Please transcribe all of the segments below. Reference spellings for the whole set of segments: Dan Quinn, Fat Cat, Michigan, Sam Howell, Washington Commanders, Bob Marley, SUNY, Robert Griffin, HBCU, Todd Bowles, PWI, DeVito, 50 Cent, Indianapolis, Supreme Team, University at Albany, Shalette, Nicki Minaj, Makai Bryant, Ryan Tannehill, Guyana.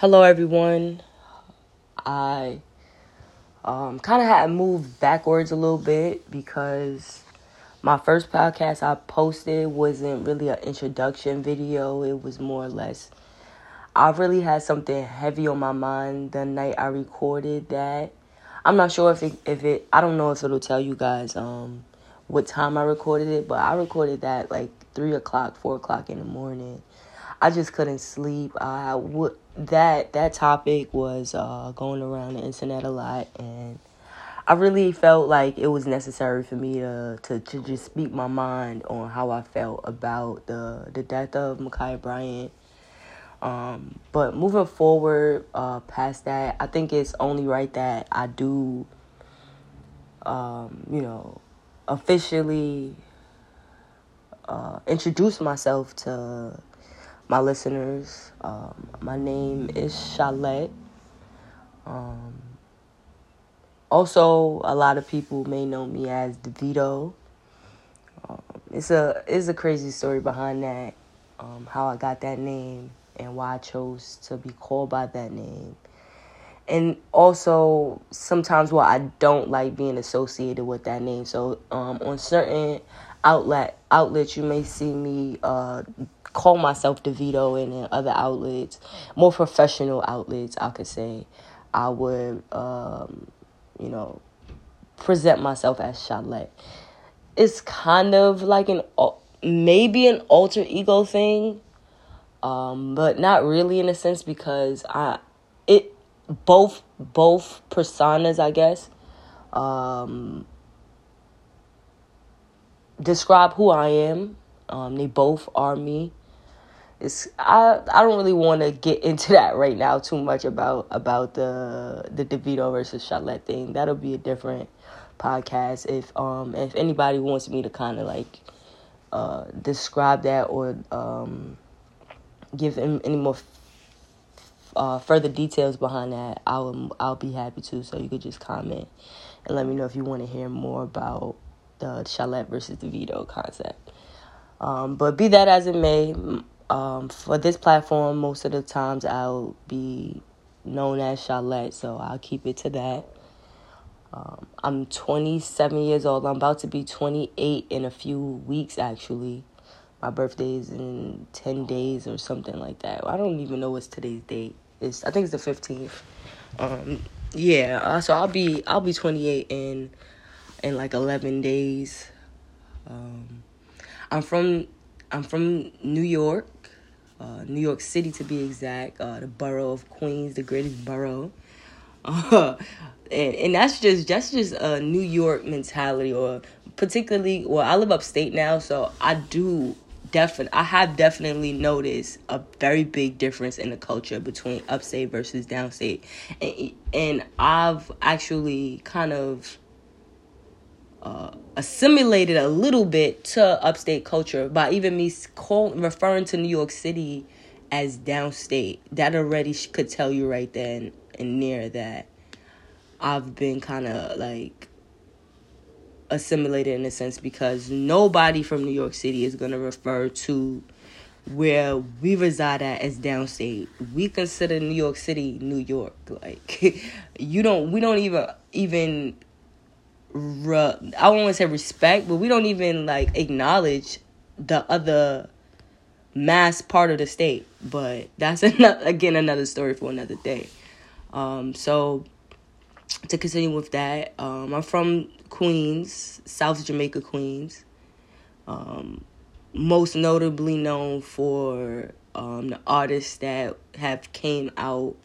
Hello everyone, I kind of had to move backwards a little bit because my first podcast I posted wasn't really an introduction video, it was more or less, I really had something heavy on my mind the night I recorded that. I'm not sure if it I don't know if it'll tell you guys what time I recorded it, but I recorded that like 3 o'clock, 4 o'clock in the morning. I just couldn't sleep. That topic was going around the internet a lot, and I really felt like it was necessary for me to just speak my mind on how I felt about the death of Makai Bryant. But moving forward past that, I think it's only right that I do, officially introduce myself to my listeners. My name is Shalette. Also, a lot of people may know me as DeVito. It's a crazy story behind that, how I got that name and why I chose to be called by that name. And also, sometimes why I don't like being associated with that name. So, on certain outlets, you may see me call myself DeVito, and in other outlets, more professional outlets, I could say, I would, present myself as Shalette. It's kind of like maybe an alter ego thing, but not really in a sense because both personas, I guess, describe who I am. They both are me. I don't really want to get into that right now too much about the DeVito versus Shalette thing. That'll be a different podcast. If anybody wants me to kind of like describe that or give any more further details behind that, I'll be happy to. So you could just comment and let me know if you want to hear more about the Shalette versus DeVito concept. But be that as it may, for this platform, most of the times I'll be known as Shalette, so I'll keep it to that. I'm 27 years old. I'm about to be 28 in a few weeks, actually. My birthday is in 10 days or something like that. I don't even know what's today's date. I think it's the 15th. So I'll be 28 in like 11 days. I'm from New York, New York City to be exact, the borough of Queens, the greatest borough, and that's just a New York mentality, or particularly, well, I live upstate now, so I have definitely noticed a very big difference in the culture between upstate versus downstate, and I've actually kind of assimilated a little bit to upstate culture by even me referring to New York City as downstate. That already could tell you right then and near that I've been kind of like assimilated in a sense, because nobody from New York City is going to refer to where we reside at as downstate. We consider New York City New York. Like we don't even I don't want to say respect, but we don't even like acknowledge the other mass part of the state. But that's another story for another day. So to continue with that, I'm from Queens, South Jamaica, Queens. Most notably known for the artists that have came out.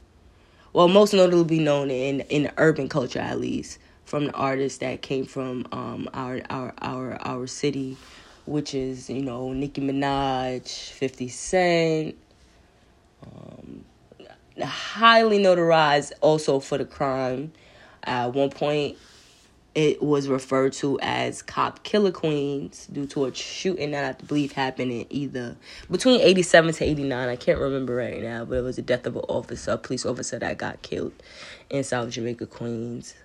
Well, most notably known in the urban culture, at least, from the artists that came from our city, which is, Nicki Minaj, 50 Cent, highly notarized also for the crime. At one point, it was referred to as Cop Killer Queens due to a shooting that I believe happened in either between 87 to 89. I can't remember right now, but it was the death of a police officer that got killed in South Jamaica, Queens.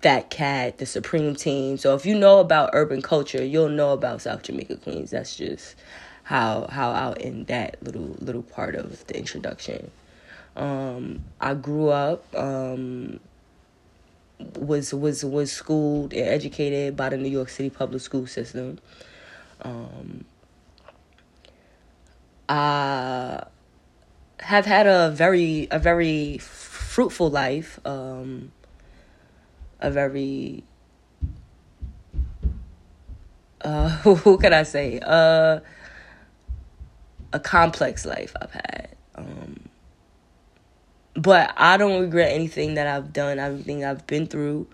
Fat Cat, the Supreme Team. So if you know about urban culture, you'll know about South Jamaica, Queens. That's just how I'll end that little part of the introduction. I grew up, was schooled and educated by the New York City public school system. I have had a very fruitful life, a complex life I've had. But I don't regret anything that I've done, everything I've been through.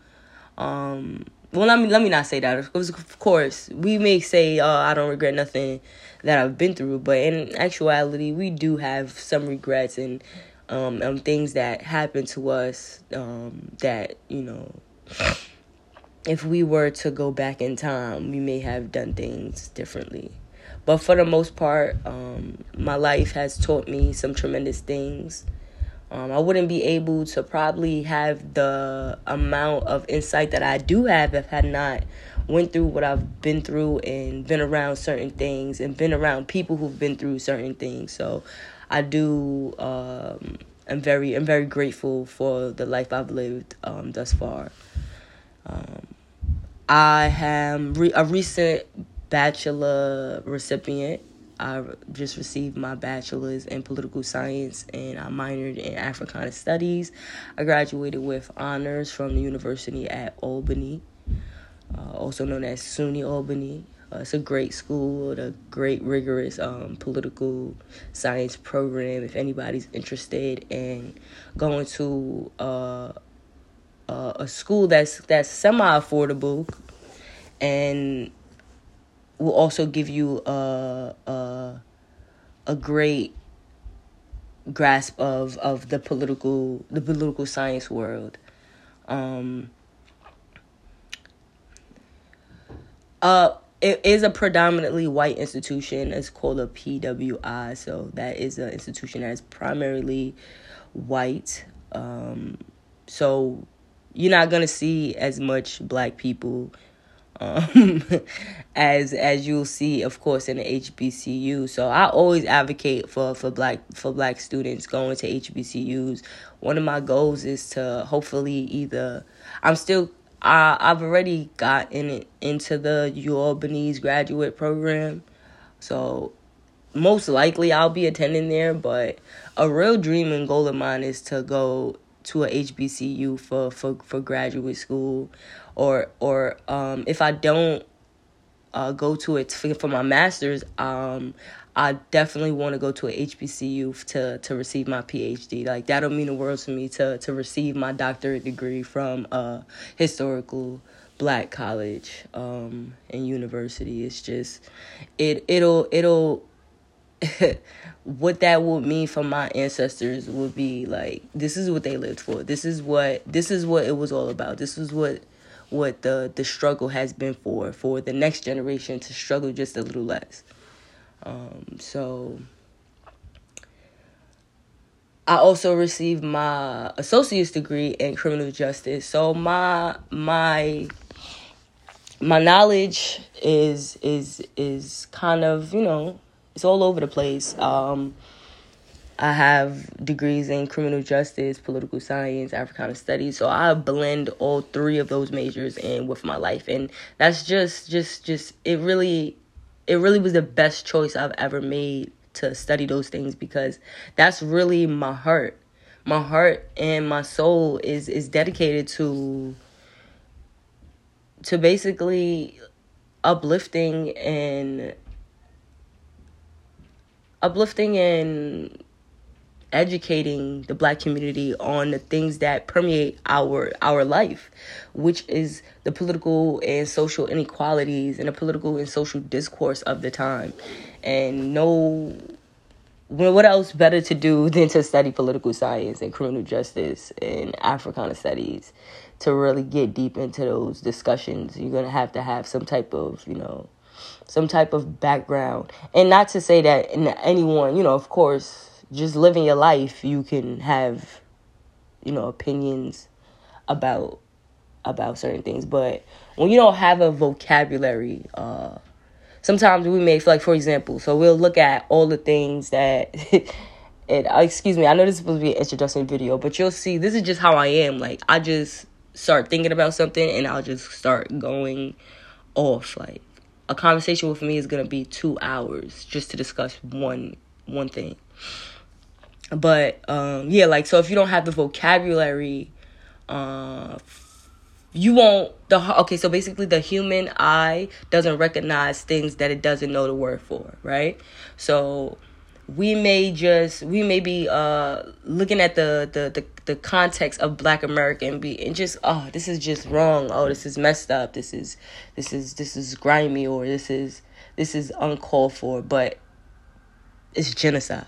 Well, let me not say that. Of course, we may say, I don't regret nothing that I've been through. But in actuality, we do have some regrets and things that happened to us that, you know, if we were to go back in time, we may have done things differently. But for the most part, my life has taught me some tremendous things. I wouldn't be able to probably have the amount of insight that I do have if I had not went through what I've been through and been around certain things and been around people who've been through certain things. So I do, I'm very grateful for the life I've lived thus far. I am a recent bachelor recipient. I just received my bachelor's in political science, and I minored in Africana studies. I graduated with honors from the University at Albany, also known as SUNY Albany. It's a great school with a great rigorous political science program. If anybody's interested in going to a school that's semi-affordable and will also give you a great grasp of the political science world. It is a predominantly white institution. It's called a PWI, so that is an institution that is primarily white. So you're not gonna see as much black people as you'll see, of course, in the HBCU. So I always advocate for black students going to HBCUs. One of my goals is to hopefully I've already gotten into the UAlbany's graduate program, so most likely I'll be attending there. But a real dream and goal of mine is to go to a HBCU for graduate school, or if I don't go to it for my master's, I definitely want to go to a HBCU to receive my PhD. Like, that'll mean the world to me to receive my doctorate degree from a historical black college and university. It's just it'll what that would mean for my ancestors would be like, this is what they lived for. This is what it was all about. This is what the struggle has been for the next generation to struggle just a little less. So I also received my associate's degree in criminal justice. So my knowledge is kind of, you know, it's all over the place. I have degrees in criminal justice, political science, Africana studies. So I blend all three of those majors in with my life. And that's just it really was the best choice I've ever made to study those things, because that's really my heart. My heart and my soul is dedicated to basically uplifting and educating the black community on the things that permeate our life, which is the political and social inequalities and the political and social discourse of the time. And what else better to do than to study political science and criminal justice and Africana studies to really get deep into those discussions. You're going to have some type of, you know, some type of background. And not to say that anyone, you know, of course, just living your life, you can have, you know, opinions about certain things. But when you don't have a vocabulary, sometimes we may, for example, so we'll look at all the things that And excuse me, I know this is supposed to be an introductory video, but you'll see this is just how I am. Like, I just start thinking about something and I'll just start going off. Like, a conversation with me is going to be 2 hours just to discuss one thing. But, yeah, like, so if you don't have the vocabulary, you won't, okay, so basically the human eye doesn't recognize things that it doesn't know the word for, right? So we may be looking at the context of Black America and just, oh, this is just wrong. Oh, this is messed up. This is grimy, or this is uncalled for, but it's genocide.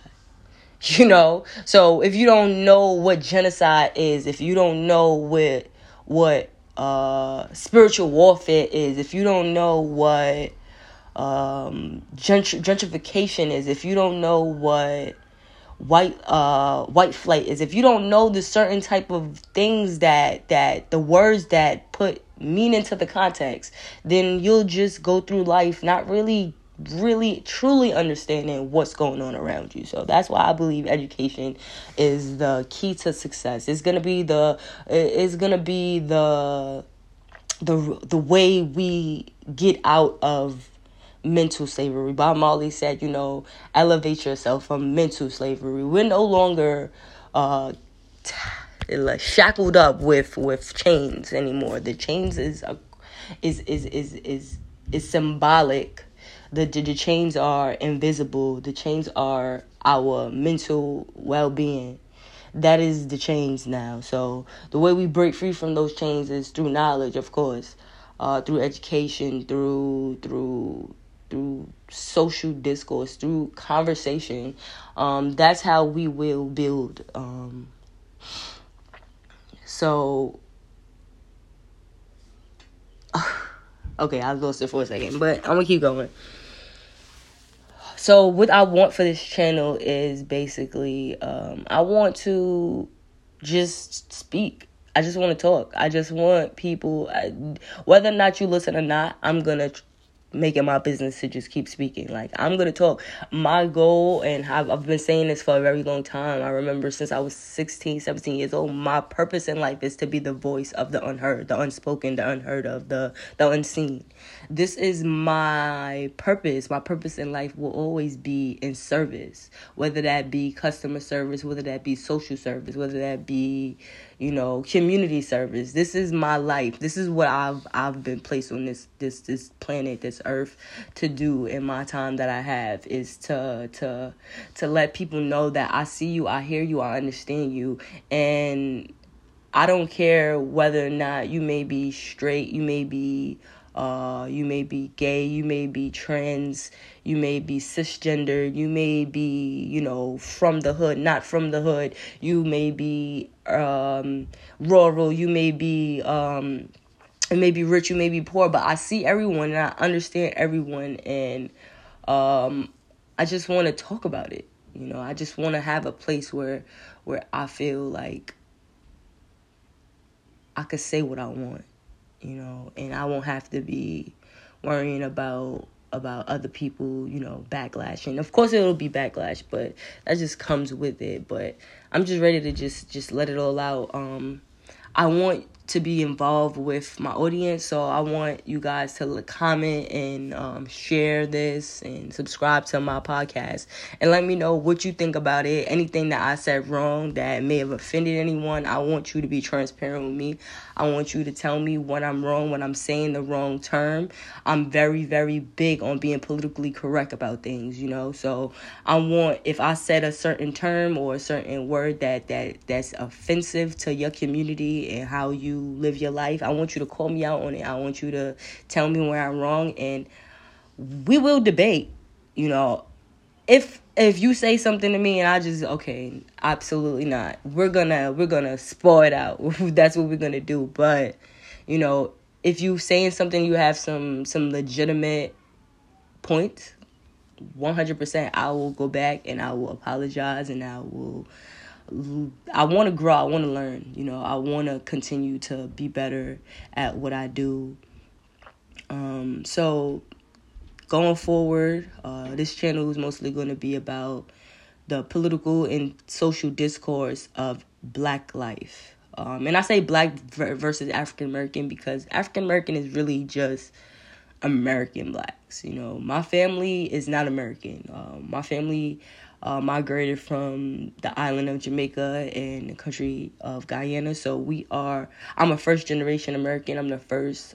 You know? So if you don't know what genocide is, if you don't know what spiritual warfare is, if you don't know what gentrification is, if you don't know what white flight is, if you don't know the certain type of things that the words that put meaning to the context, then you'll just go through life not really truly understanding what's going on around you. So that's why I believe education is the key to success. It's gonna be the way we get out of mental slavery. Bob Marley said, you know, elevate yourself from mental slavery. We're no longer shackled up with chains anymore. The chains is symbolic. The chains are invisible. The chains are our mental well-being. That is the chains now. So the way we break free from those chains is through knowledge, of course, through education, through social discourse, through conversation. That's how we will build. So, okay, I lost it for a second, but I'm gonna keep going. So what I want for this channel is basically, I want to just speak. I just want to talk. I just want people, whether or not you listen or not, I'm gonna make it my business to just keep speaking. Like, I'm gonna talk. My goal, and I've been saying this for a very long time, I remember since I was 16, 17 years old, my purpose in life is to be the voice of the unheard, the unspoken, the unheard of, the unseen. This is my purpose. My purpose in life will always be in service, whether that be customer service, whether that be social service, whether that be, you know, community service. This is my life. This is what I've been placed on this planet, this earth, to do in my time that I have, is to let people know that I see you, I hear you, I understand you, and I don't care whether or not you may be straight, you may be gay, you may be trans, you may be cisgender, you may be, you know, from the hood, not from the hood, you may be rural, you may be it may be rich, you may be poor, but I see everyone and I understand everyone, and I just want to talk about it. You know, I just want to have a place where I feel like I could say what I want, you know, and I won't have to be worrying about other people, you know, backlash. And of course it'll be backlash, but that just comes with it. But I'm just ready to just let it all out. I want to be involved with my audience, so I want you guys to comment and share this and subscribe to my podcast, and let me know what you think about it. Anything that I said wrong that may have offended anyone, I want you to be transparent with me. I want you to tell me when I'm wrong, when I'm saying the wrong term. I'm very, very big on being politically correct about things, you know, so I want, if I said a certain term or a certain word that's offensive to your community and how you live your life, I want you to call me out on it. I want you to tell me where I'm wrong, and we will debate. You know, if you say something to me and I just, okay, absolutely not, we're gonna spoil it out. That's what we're gonna do. But, you know, if you saying something, you have some legitimate points, 100%, I will go back and I will apologize, and I want to grow. I want to learn. You know, I want to continue to be better at what I do. So going forward, this channel is mostly going to be about the political and social discourse of Black life. And I say Black versus African-American because African-American is really just American Blacks. You know, my family is not American. My family migrated from the island of Jamaica and the country of Guyana. So I'm a first-generation American. I'm the first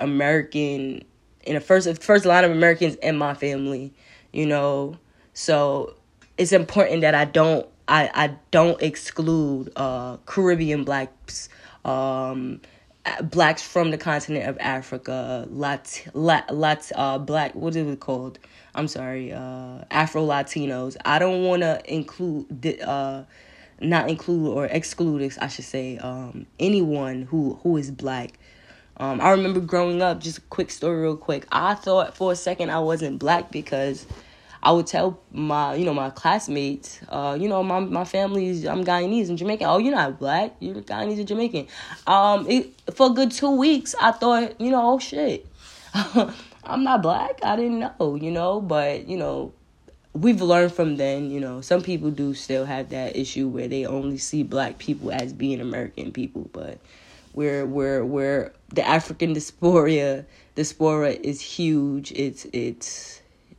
American, in the first line of Americans in my family, you know. So it's important that I don't exclude Caribbean Blacks, Blacks from the continent of Africa, Afro-Latinos. I don't want to exclude anyone who is Black. I remember growing up, just a quick story real quick, I thought for a second I wasn't Black because I would tell my classmates, my family's, I'm Guyanese and Jamaican. Oh, you're not Black. You're Guyanese and Jamaican. For a good 2 weeks, I thought, oh, shit, I'm not Black. I didn't know, but, we've learned from then, some people do still have that issue where they only see Black people as being American people, but where the African diaspora is huge.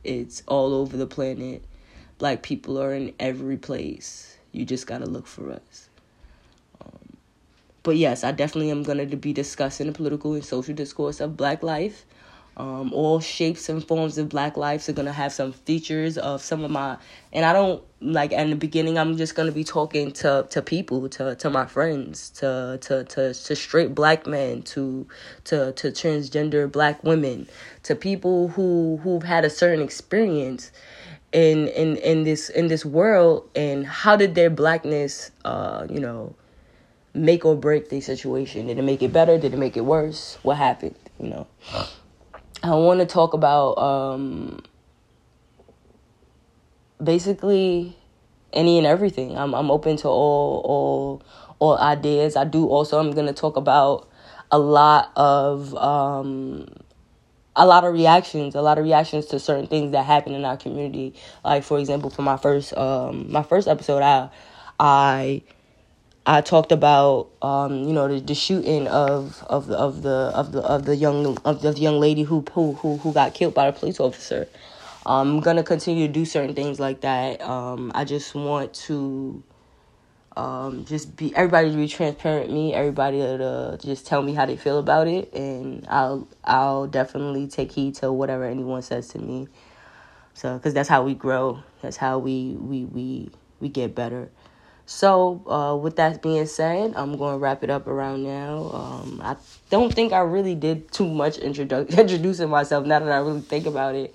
It's all over the planet. Black people are in every place. You just got to look for us. But yes, I definitely am going to be discussing the political and social discourse of Black life. All shapes and forms of Black lives are going to have some features of some of my... And I don't... Like, in the beginning, I'm just going to be talking to people, to my friends, to straight Black men, to transgender Black women, to people who've had a certain experience in this world, and how did their Blackness, make or break their situation? Did it make it better? Did it make it worse? What happened, I want to talk about basically any and everything. I'm open to all ideas. I'm going to talk about a lot of reactions to certain things that happen in our community. Like, for example, for my first episode, I talked about the shooting of the young lady who got killed by a police officer. I'm gonna continue to do certain things like that. I just want to everybody to be transparent with me. Everybody to just tell me how they feel about it, and I'll definitely take heed to whatever anyone says to me. So, 'cause that's how we grow. That's how we get better. So, with that being said, I'm going to wrap it up around now. I don't think I really did too much introducing myself, now that I really think about it.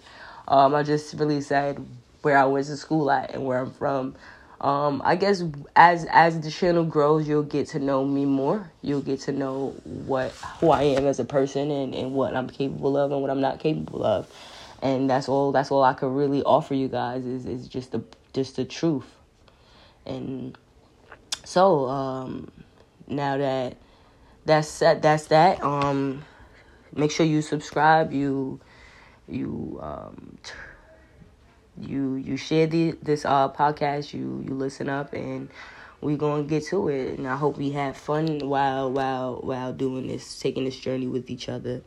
I just really said where I went to school at and where I'm from. I guess as the channel grows, you'll get to know me more. You'll get to know who I am as a person and what I'm capable of and what I'm not capable of. And that's all I could really offer you guys is just the truth. And so, now that's that, make sure you subscribe, you share this podcast, you listen up, and we're going to get to it. And I hope we have fun while doing this, taking this journey with each other.